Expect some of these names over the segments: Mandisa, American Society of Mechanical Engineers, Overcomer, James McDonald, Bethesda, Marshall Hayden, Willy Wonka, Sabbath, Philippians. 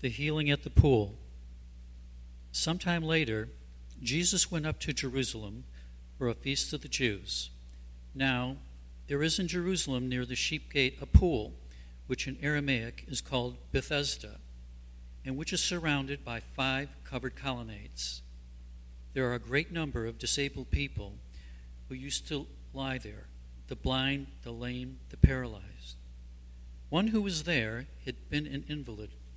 the healing at the pool. Sometime later, Jesus went up to Jerusalem for a feast of the Jews. Now, there is in Jerusalem near the Sheep Gate a pool, which in Aramaic is called Bethesda, and which is surrounded by 5 covered colonnades. There are a great number of disabled people who used to lie there, the blind, the lame, the paralyzed. One who was there had been an invalid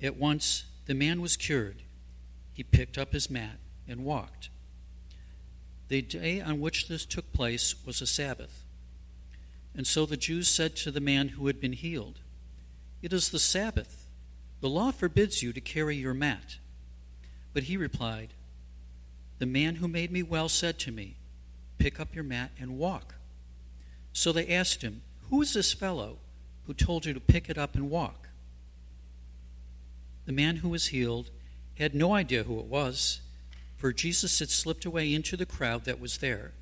At once the man was cured. He picked up his mat and walked. The day on which this took place was a Sabbath. And so the Jews said to the man who had been healed, "It is the Sabbath. The law forbids you to carry your mat." But he replied, "The man who made me well said to me, 'Pick up your mat and walk.'" So they asked him, "Who is this fellow who told you to pick it up and walk?" The man who was healed had no idea who it was, for Jesus had slipped away into the crowd that was there.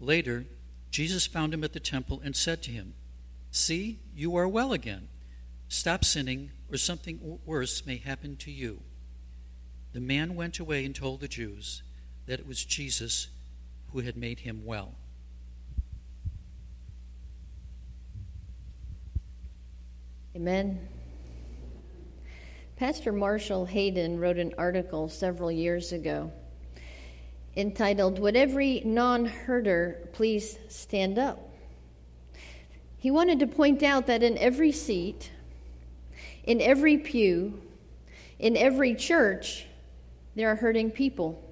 Later, Jesus found him at the temple and said to him, "See, you are well again. Stop sinning, or something worse may happen to you." The man went away and told the Jews that it was Jesus who had made him well. Amen. Pastor Marshall Hayden wrote an article several years ago entitled, "Would Every Non-Herder Please Stand Up?" He wanted to point out that in every seat, in every pew, in every church, there are hurting people.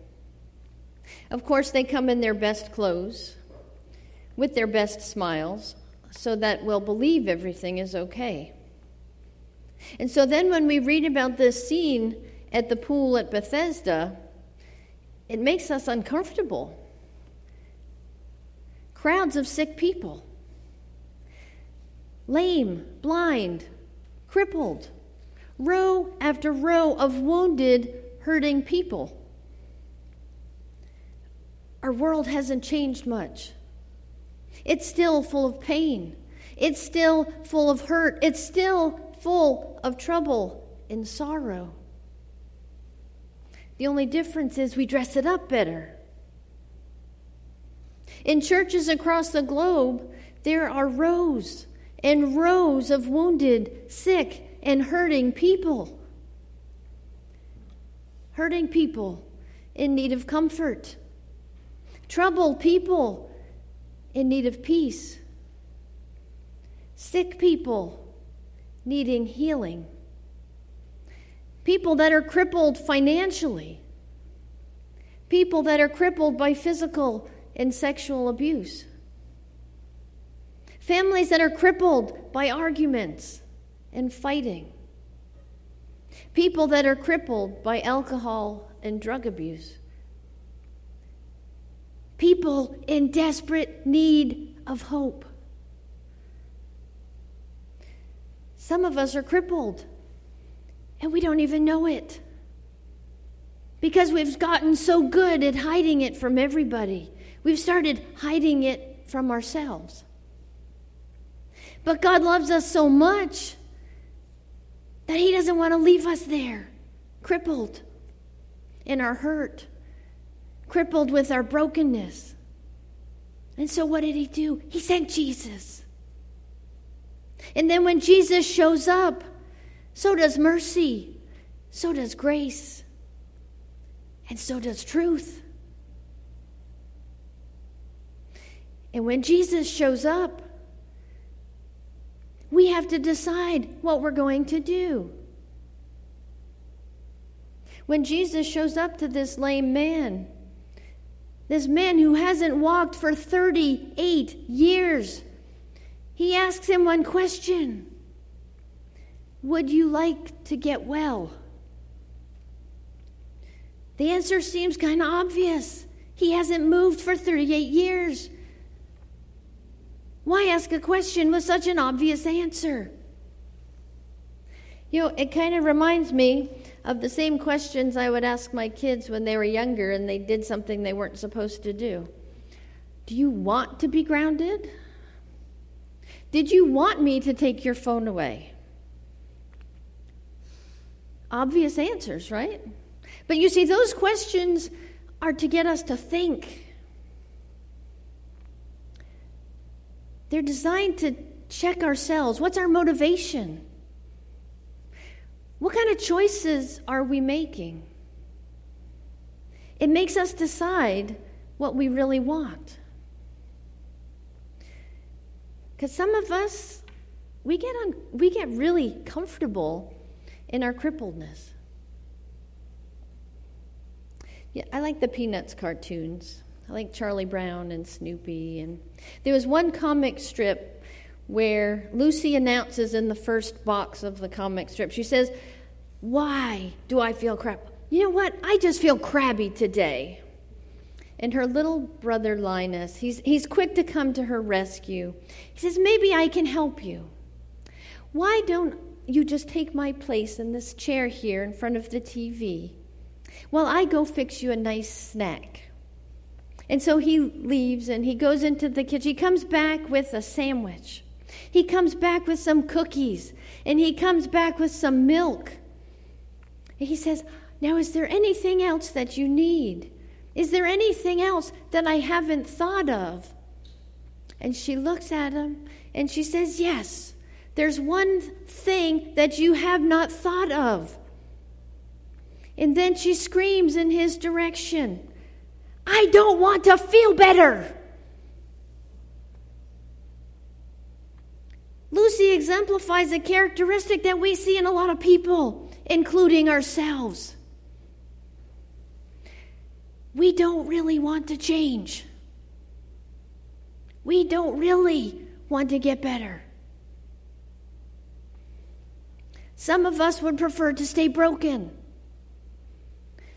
Of course, they come in their best clothes, with their best smiles, so that we'll believe everything is okay. And so then when we read about this scene at the pool at Bethesda, it makes us uncomfortable. Crowds of sick people. Lame, blind, crippled. Row after row of wounded, hurting people. Our world hasn't changed much. It's still full of pain. It's still full of hurt. It's still full of trouble and sorrow. The only difference is we dress it up better. In churches across the globe, there are rows and rows of wounded, sick, and hurting people. Hurting people in need of comfort. Troubled people in need of peace. Sick people needing healing. People that are crippled financially. People that are crippled by physical and sexual abuse. Families that are crippled by arguments and fighting. People that are crippled by alcohol and drug abuse. People in desperate need of hope. Some of us are crippled, and we don't even know it, because we've gotten so good at hiding it from everybody. We've started hiding it from ourselves. But God loves us so much that he doesn't want to leave us there, crippled in our hurt, crippled with our brokenness. And so what did he do? He sent Jesus. And then when Jesus shows up, so does mercy, so does grace, and so does truth. And when Jesus shows up, we have to decide what we're going to do. When Jesus shows up to this lame man, this man who hasn't walked for 38 years, he asks him one question. "Would you like to get well?" The answer seems kind of obvious. He hasn't moved for 38 years. Why ask a question with such an obvious answer? You know, it kind of reminds me of the same questions I would ask my kids when they were younger and they did something they weren't supposed to do. Do you want to be grounded? Did you want me to take your phone away? Obvious answers, right? But you see, those questions are to get us to think. They're designed to check ourselves. What's our motivation? What kind of choices are we making? It makes us decide what we really want. Because some of us, we get really comfortable in our crippledness. Yeah, I like the Peanuts cartoons. I like Charlie Brown and Snoopy. And there was one comic strip where Lucy announces in the first box of the comic strip, she says, "Why do I feel crap? You know what? I just feel crabby today." And her little brother Linus, he's quick to come to her rescue. He says, "Maybe I can help you. Why don't you just take my place in this chair here in front of the TV while I go fix you a nice snack?" And so he leaves and he goes into the kitchen. He comes back with a sandwich. He comes back with some cookies. And he comes back with some milk. And he says, "Now, is there anything else that you need? Is there anything else that I haven't thought of?" And she looks at him and she says, "Yes, there's one thing that you have not thought of." And then she screams in his direction, "I don't want to feel better." Lucy exemplifies a characteristic that we see in a lot of people, including ourselves. We don't really want to change. We don't really want to get better. Some of us would prefer to stay broken.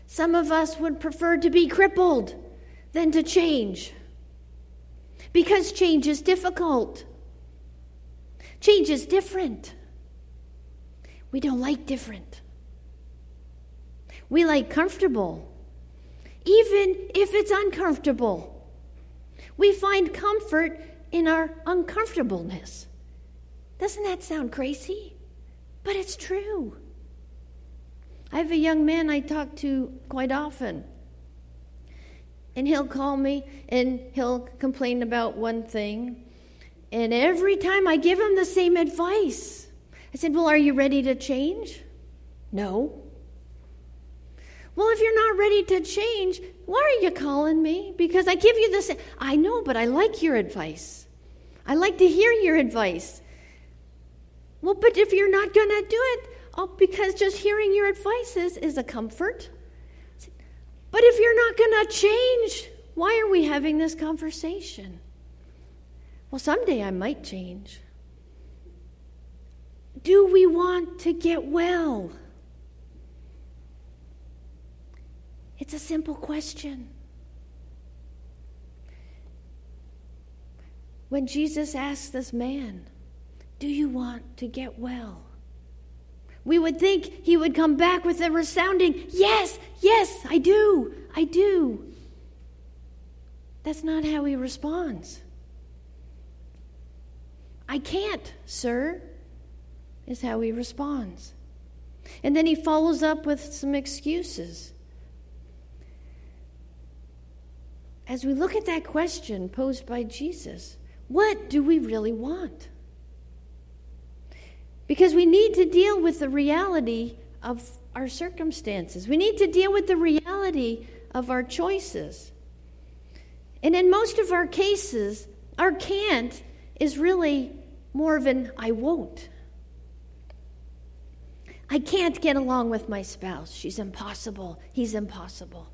Some of us would prefer to be crippled than to change, because change is difficult. Change is different. We don't like different. We like comfortable. Even if it's uncomfortable, we find comfort in our uncomfortableness. Doesn't that sound crazy? But it's true. I have a young man I talk to quite often. And he'll call me and he'll complain about one thing. And every time I give him the same advice. I said, "Well, are you ready to change?" "No." "Well, if you're not ready to change, why are you calling me? Because I give you this." "I know, but I like your advice. I like to hear your advice." "Well, but if you're not going to do it, because just hearing your advice is a comfort." "But if you're not going to change, why are we having this conversation?" "Well, someday I might change." Do we want to get well? It's a simple question. When Jesus asked this man, "Do you want to get well?" we would think he would come back with a resounding, "Yes, yes, I do, I do." That's not how he responds. "I can't, sir," is how he responds. And then he follows up with some excuses. As we look at that question posed by Jesus, what do we really want? Because we need to deal with the reality of our circumstances. We need to deal with the reality of our choices. And in most of our cases, our can't is really more of an I won't. I can't get along with my spouse. She's impossible. He's impossible.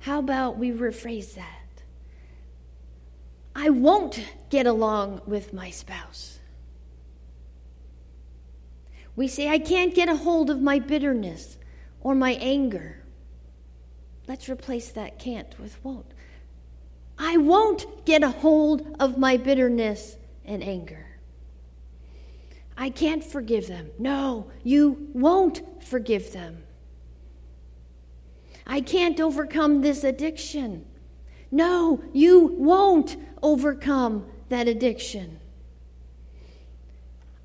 How about we rephrase that? I won't get along with my spouse. We say, I can't get a hold of my bitterness. or my anger. Let's replace that can't with won't. I won't get a hold of my bitterness and anger. I can't forgive them. No, you won't forgive them. I can't overcome this addiction. No, you won't overcome that addiction.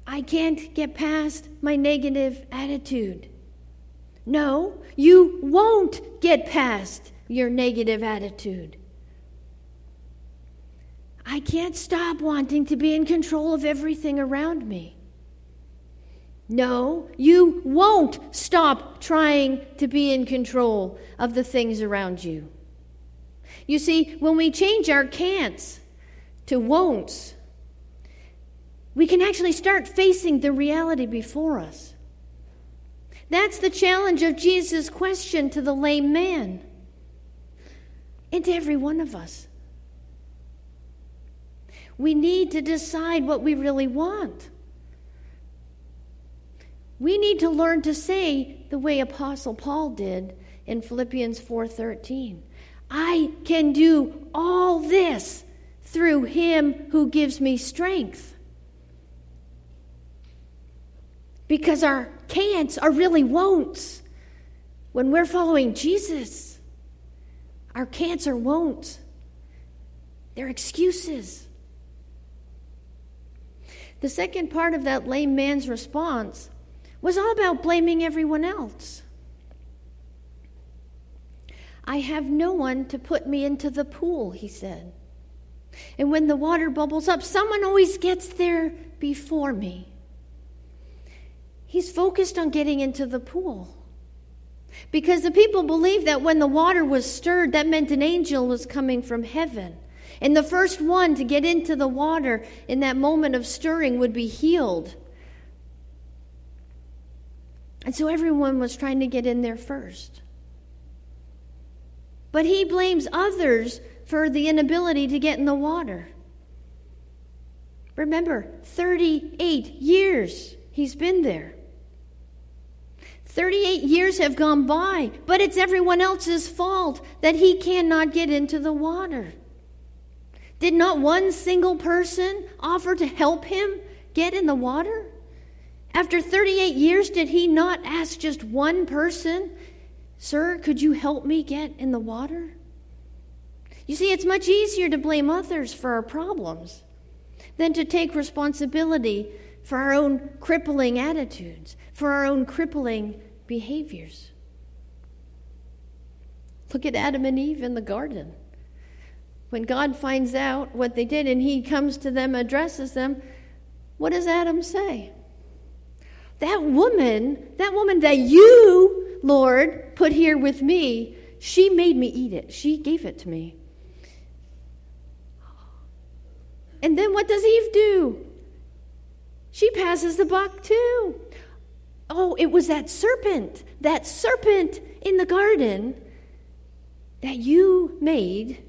I can't get past my negative attitude. No, you won't get past your negative attitude. I can't stop wanting to be in control of everything around me. No, you won't stop trying to be in control of the things around you. You see, when we change our can'ts to won'ts, we can actually start facing the reality before us. That's the challenge of Jesus' question to the lame man and to every one of us. We need to decide what we really want. We need to learn to say the way Apostle Paul did in Philippians 4:13. I can do all this through him who gives me strength. Because our can'ts are really won'ts. When we're following Jesus, our can'ts are won'ts. They're excuses. The second part of that lame man's response was all about blaming everyone else. I have no one to put me into the pool, he said. And when the water bubbles up, someone always gets there before me. He's focused on getting into the pool because the people believed that when the water was stirred, that meant an angel was coming from heaven. And the first one to get into the water in that moment of stirring would be healed. And so everyone was trying to get in there first. But he blames others for the inability to get in the water. Remember, 38 years he's been there. 38 years have gone by, but it's everyone else's fault that he cannot get into the water. Did not one single person offer to help him get in the water? After 38 years, did he not ask just one person, Sir, could you help me get in the water? You see, it's much easier to blame others for our problems than to take responsibility for our own crippling attitudes, for our own crippling behaviors. Look at Adam and Eve in the garden. When God finds out what they did and he comes to them, addresses them, what does Adam say? That woman that you, Lord, put here with me, she made me eat it. She gave it to me. And then what does Eve do? She passes the buck too. Oh, it was that serpent in the garden that you made.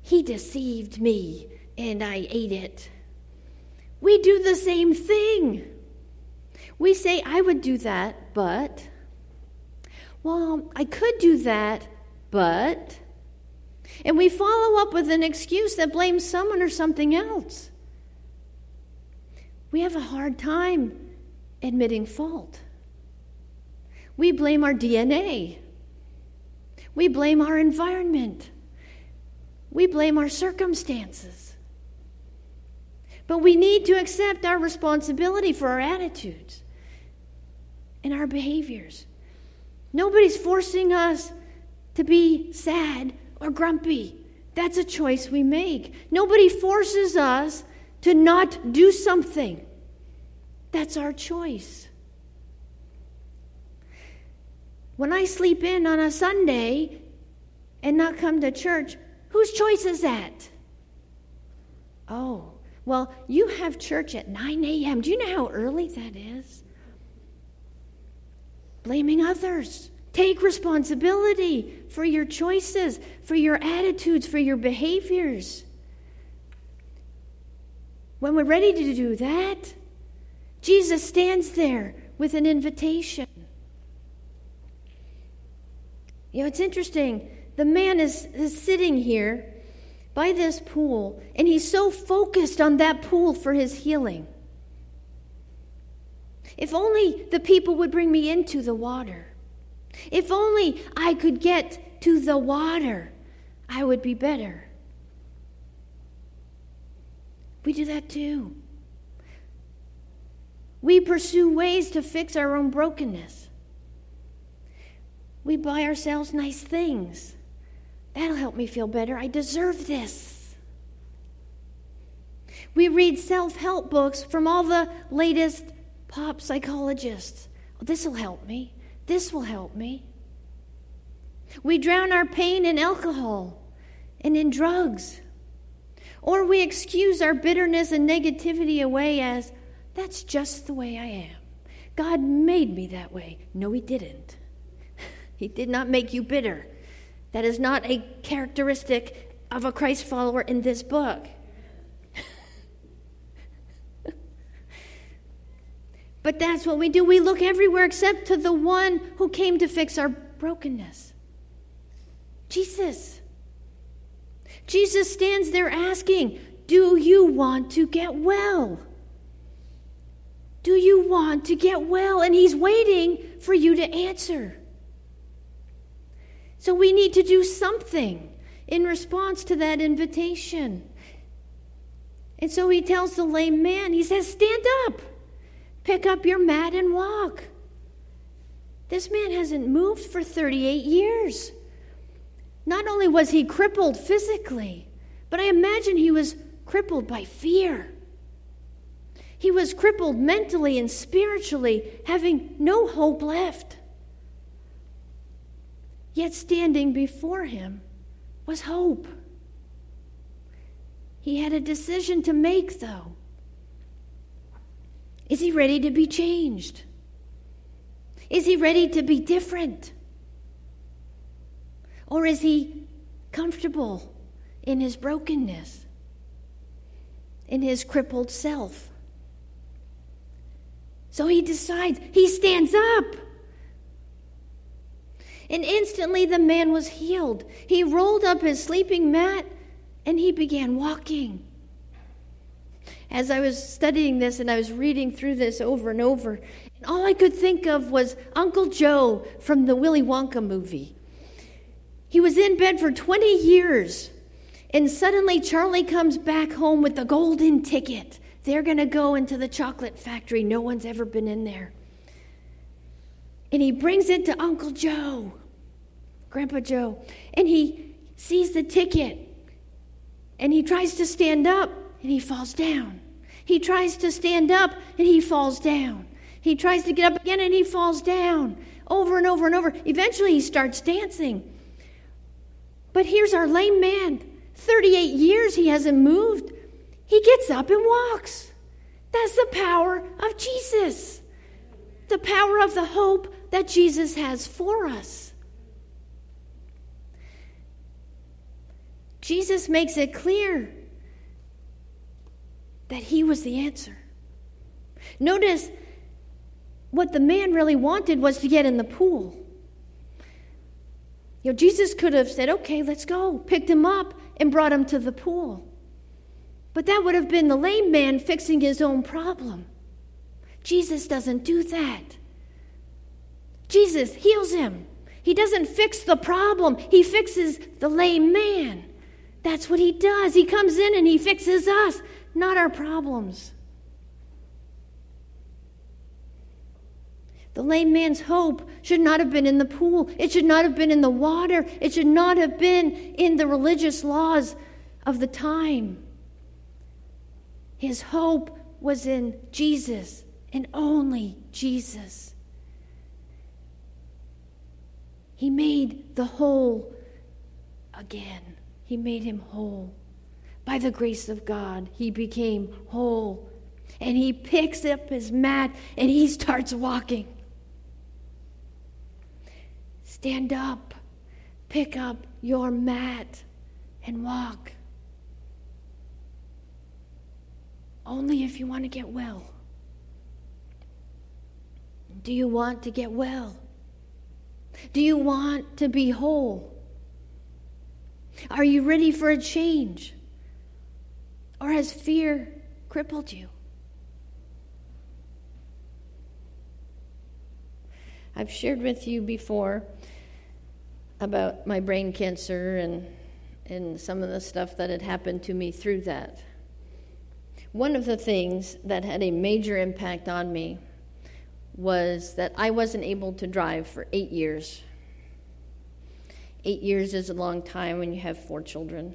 He deceived me and I ate it. We do the same thing. We say, I would do that, but, well, I could do that, but, and we follow up with an excuse that blames someone or something else. We have a hard time admitting fault. We blame our DNA. We blame our environment. We blame our circumstances. But we need to accept our responsibility for our attitudes and our behaviors. Nobody's forcing us to be sad or grumpy. That's a choice we make. Nobody forces us to not do something. That's our choice. When I sleep in on a Sunday and not come to church, whose choice is that? Oh, well, you have church at 9 a.m. Do you know how early that is? Blaming others. Take responsibility for your choices, for your attitudes, for your behaviors. When we're ready to do that, Jesus stands there with an invitation. You know, it's interesting. The man is sitting here by this pool, and he's so focused on that pool for his healing. If only the people would bring me into the water. If only I could get to the water, I would be better. We do that too. We pursue ways to fix our own brokenness. We buy ourselves nice things. That'll help me feel better. I deserve this. We read self-help books from all the latest pop psychologists. This will help me. This will help me. We drown our pain in alcohol and in drugs. Or we excuse our bitterness and negativity away as, that's just the way I am. God made me that way. No, he didn't. He did not make you bitter. That is not a characteristic of a Christ follower in this book. But that's what we do. We look everywhere except to the one who came to fix our brokenness. Jesus. Jesus stands there asking, do you want to get well? Do you want to get well? And he's waiting for you to answer. So we need to do something in response to that invitation. And so he tells the lame man, he says, stand up, pick up your mat and walk. This man hasn't moved for 38 years. Not only was he crippled physically, but I imagine he was crippled by fear. He was crippled mentally and spiritually, having no hope left. Yet standing before him was hope. He had a decision to make, though. Is he ready to be changed? Is he ready to be different? Or is he comfortable in his brokenness, in his crippled self? So he decides, he stands up. And instantly the man was healed. He rolled up his sleeping mat and he began walking. As I was studying this and I was reading through this over and over, and all I could think of was Uncle Joe from the Willy Wonka movie. He was in bed for 20 years, and suddenly Charlie comes back home with the golden ticket. They're going to go into the chocolate factory. No one's ever been in there. And he brings it to Uncle Joe, Grandpa Joe, and he sees the ticket, and he tries to stand up, and he falls down. He tries to stand up, and he falls down. He tries to get up again, and he falls down, over and over and over. Eventually, he starts dancing. But here's our lame man. 38 years he hasn't moved. He gets up and walks. That's the power of Jesus. The power of the hope that Jesus has for us. Jesus makes it clear that he was the answer. Notice what the man really wanted was to get in the pool. You know, Jesus could have said, okay, let's go, picked him up and brought him to the pool. But that would have been the lame man fixing his own problem. Jesus doesn't do that. Jesus heals him. He doesn't fix the problem. He fixes the lame man. That's what he does. He comes in and he fixes us, not our problems. The lame man's hope should not have been in the pool. It should not have been in the water. It should not have been in the religious laws of the time. His hope was in Jesus and only Jesus. He made the whole again. He made him whole. By the grace of God, he became whole. And he picks up his mat and he starts walking. Stand up, pick up your mat, and walk. Only if you want to get well. Do you want to get well? Do you want to be whole? Are you ready for a change? Or has fear crippled you? I've shared with you before about my brain cancer and some of the stuff that had happened to me through that. One of the things that had a major impact on me was that I wasn't able to drive for 8 years. 8 years is a long time when you have 4 children.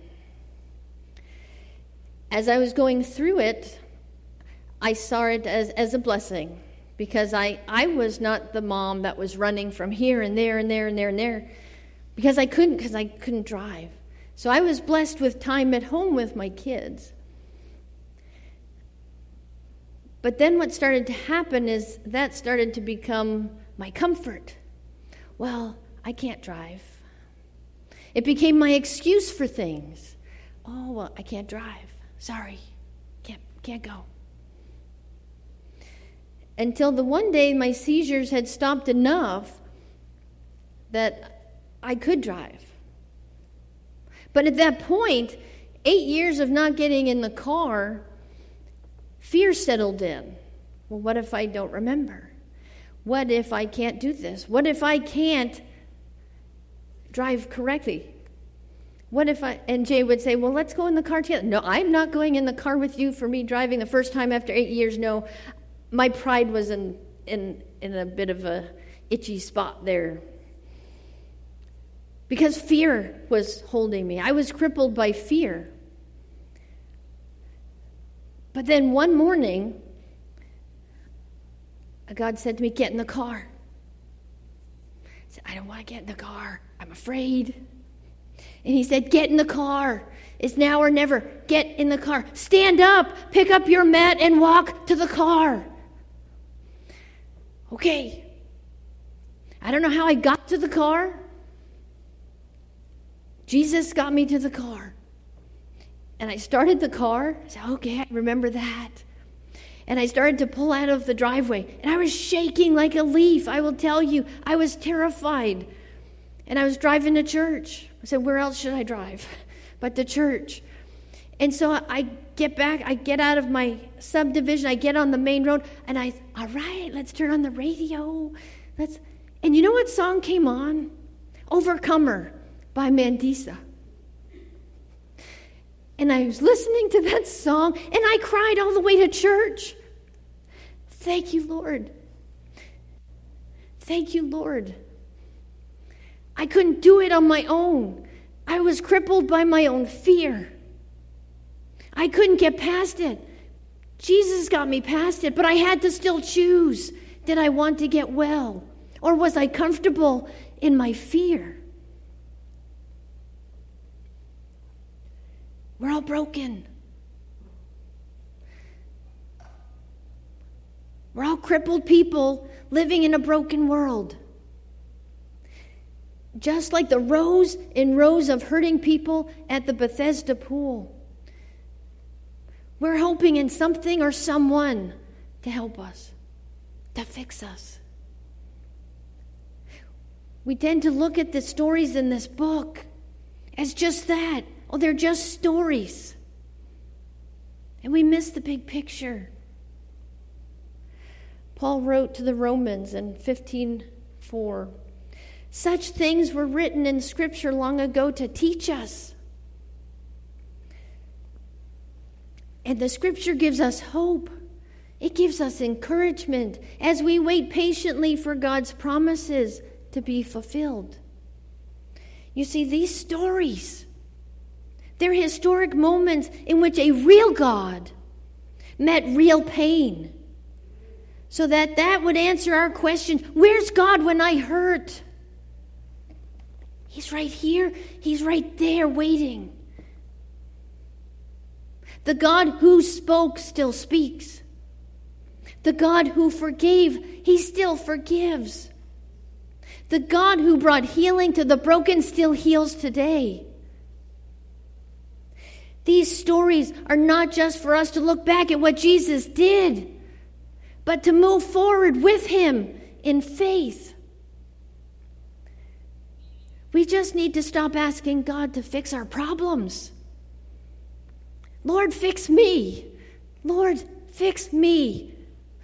As I was going through it, I saw it as a blessing, because I was not the mom that was running from here and there and there and there and there, because I couldn't drive. So I was blessed with time at home with my kids. But then what started to happen is that started to become my comfort. Well, I can't drive. It became my excuse for things. Oh, well, I can't drive. Sorry, can't go. Until the one day my seizures had stopped enough that I could drive. But at that point, 8 years of not getting in the car, fear settled in. Well, what if I don't remember? What if I can't do this? What if I can't drive correctly? What if I... And Jay would say, well, let's go in the car together. No, I'm not going in the car with you for me driving the first time after 8 years. No, my pride was in a bit of a itchy spot there. Because fear was holding me. I was crippled by fear. But then one morning, God said to me, get in the car. I said, I don't want to get in the car. I'm afraid. And he said, get in the car. It's now or never. Get in the car. Stand up. Pick up your mat and walk to the car. Okay. I don't know how I got to the car. Jesus got me to the car. And I started the car. I said, okay, I remember that. And I started to pull out of the driveway. And I was shaking like a leaf. I will tell you, I was terrified. And I was driving to church. I said, where else should I drive but to church? And so I get back. I get out of my subdivision. I get on the main road. And all right, let's turn on the radio. And you know what song came on? Overcomer by Mandisa. And I was listening to that song, and I cried all the way to church. Thank you, Lord. Thank you, Lord. I couldn't do it on my own. I was crippled by my own fear. I couldn't get past it. Jesus got me past it, but I had to still choose. Did I want to get well, or was I comfortable in my fear? We're all broken. We're all crippled people living in a broken world. Just like the rows and rows of hurting people at the Bethesda pool. We're hoping in something or someone to help us, to fix us. We tend to look at the stories in this book as just that. Oh, they're just stories. And we miss the big picture. Paul wrote to the Romans in 15:4, such things were written in Scripture long ago to teach us. And the Scripture gives us hope. It gives us encouragement as we wait patiently for God's promises to be fulfilled. You see, these stories... they're historic moments in which a real God met real pain, so that would answer our question, where's God when I hurt? He's right here. He's right there waiting. The God who spoke still speaks. The God who forgave, he still forgives. The God who brought healing to the broken still heals today. These stories are not just for us to look back at what Jesus did, but to move forward with him in faith. We just need to stop asking God to fix our problems. Lord, fix me. Lord, fix me.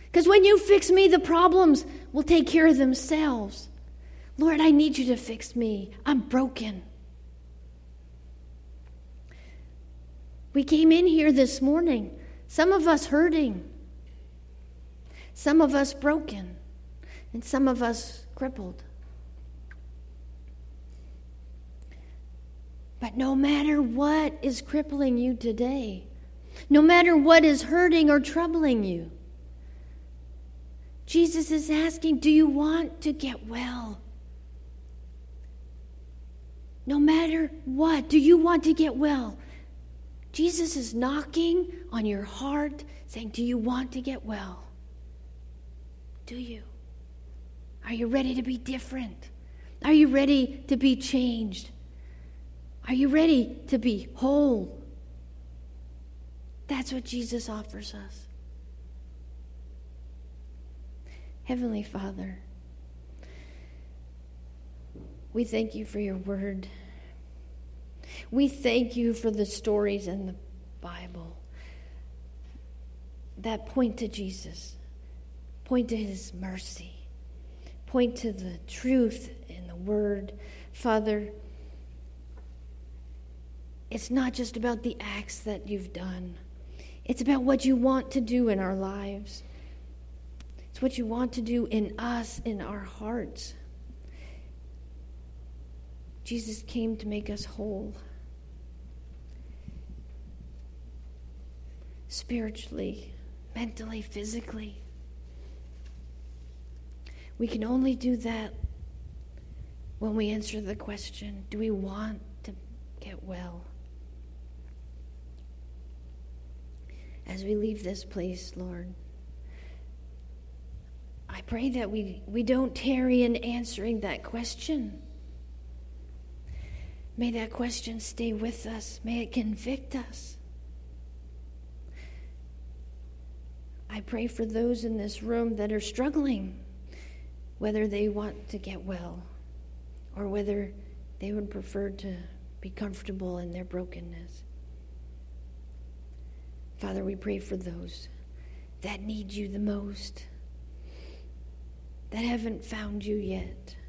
Because when you fix me, the problems will take care of themselves. Lord, I need you to fix me. I'm broken. We came in here this morning, some of us hurting, some of us broken, and some of us crippled. But no matter what is crippling you today, no matter what is hurting or troubling you, Jesus is asking, do you want to get well? No matter what, do you want to get well? Jesus is knocking on your heart, saying, do you want to get well? Do you? Are you ready to be different? Are you ready to be changed? Are you ready to be whole? That's what Jesus offers us. Heavenly Father, we thank you for your word. We thank you for the stories in the Bible that point to Jesus, point to his mercy, point to the truth in the word. Father, it's not just about the acts that you've done. It's about what you want to do in our lives. It's what you want to do in us, in our hearts. Jesus came to make us whole. Spiritually, mentally, physically. We can only do that when we answer the question, do we want to get well? As we leave this place, Lord, I pray that we don't tarry in answering that question. May that question stay with us. May it convict us. I pray for those in this room that are struggling, whether they want to get well or whether they would prefer to be comfortable in their brokenness. Father, we pray for those that need you the most, that haven't found you yet.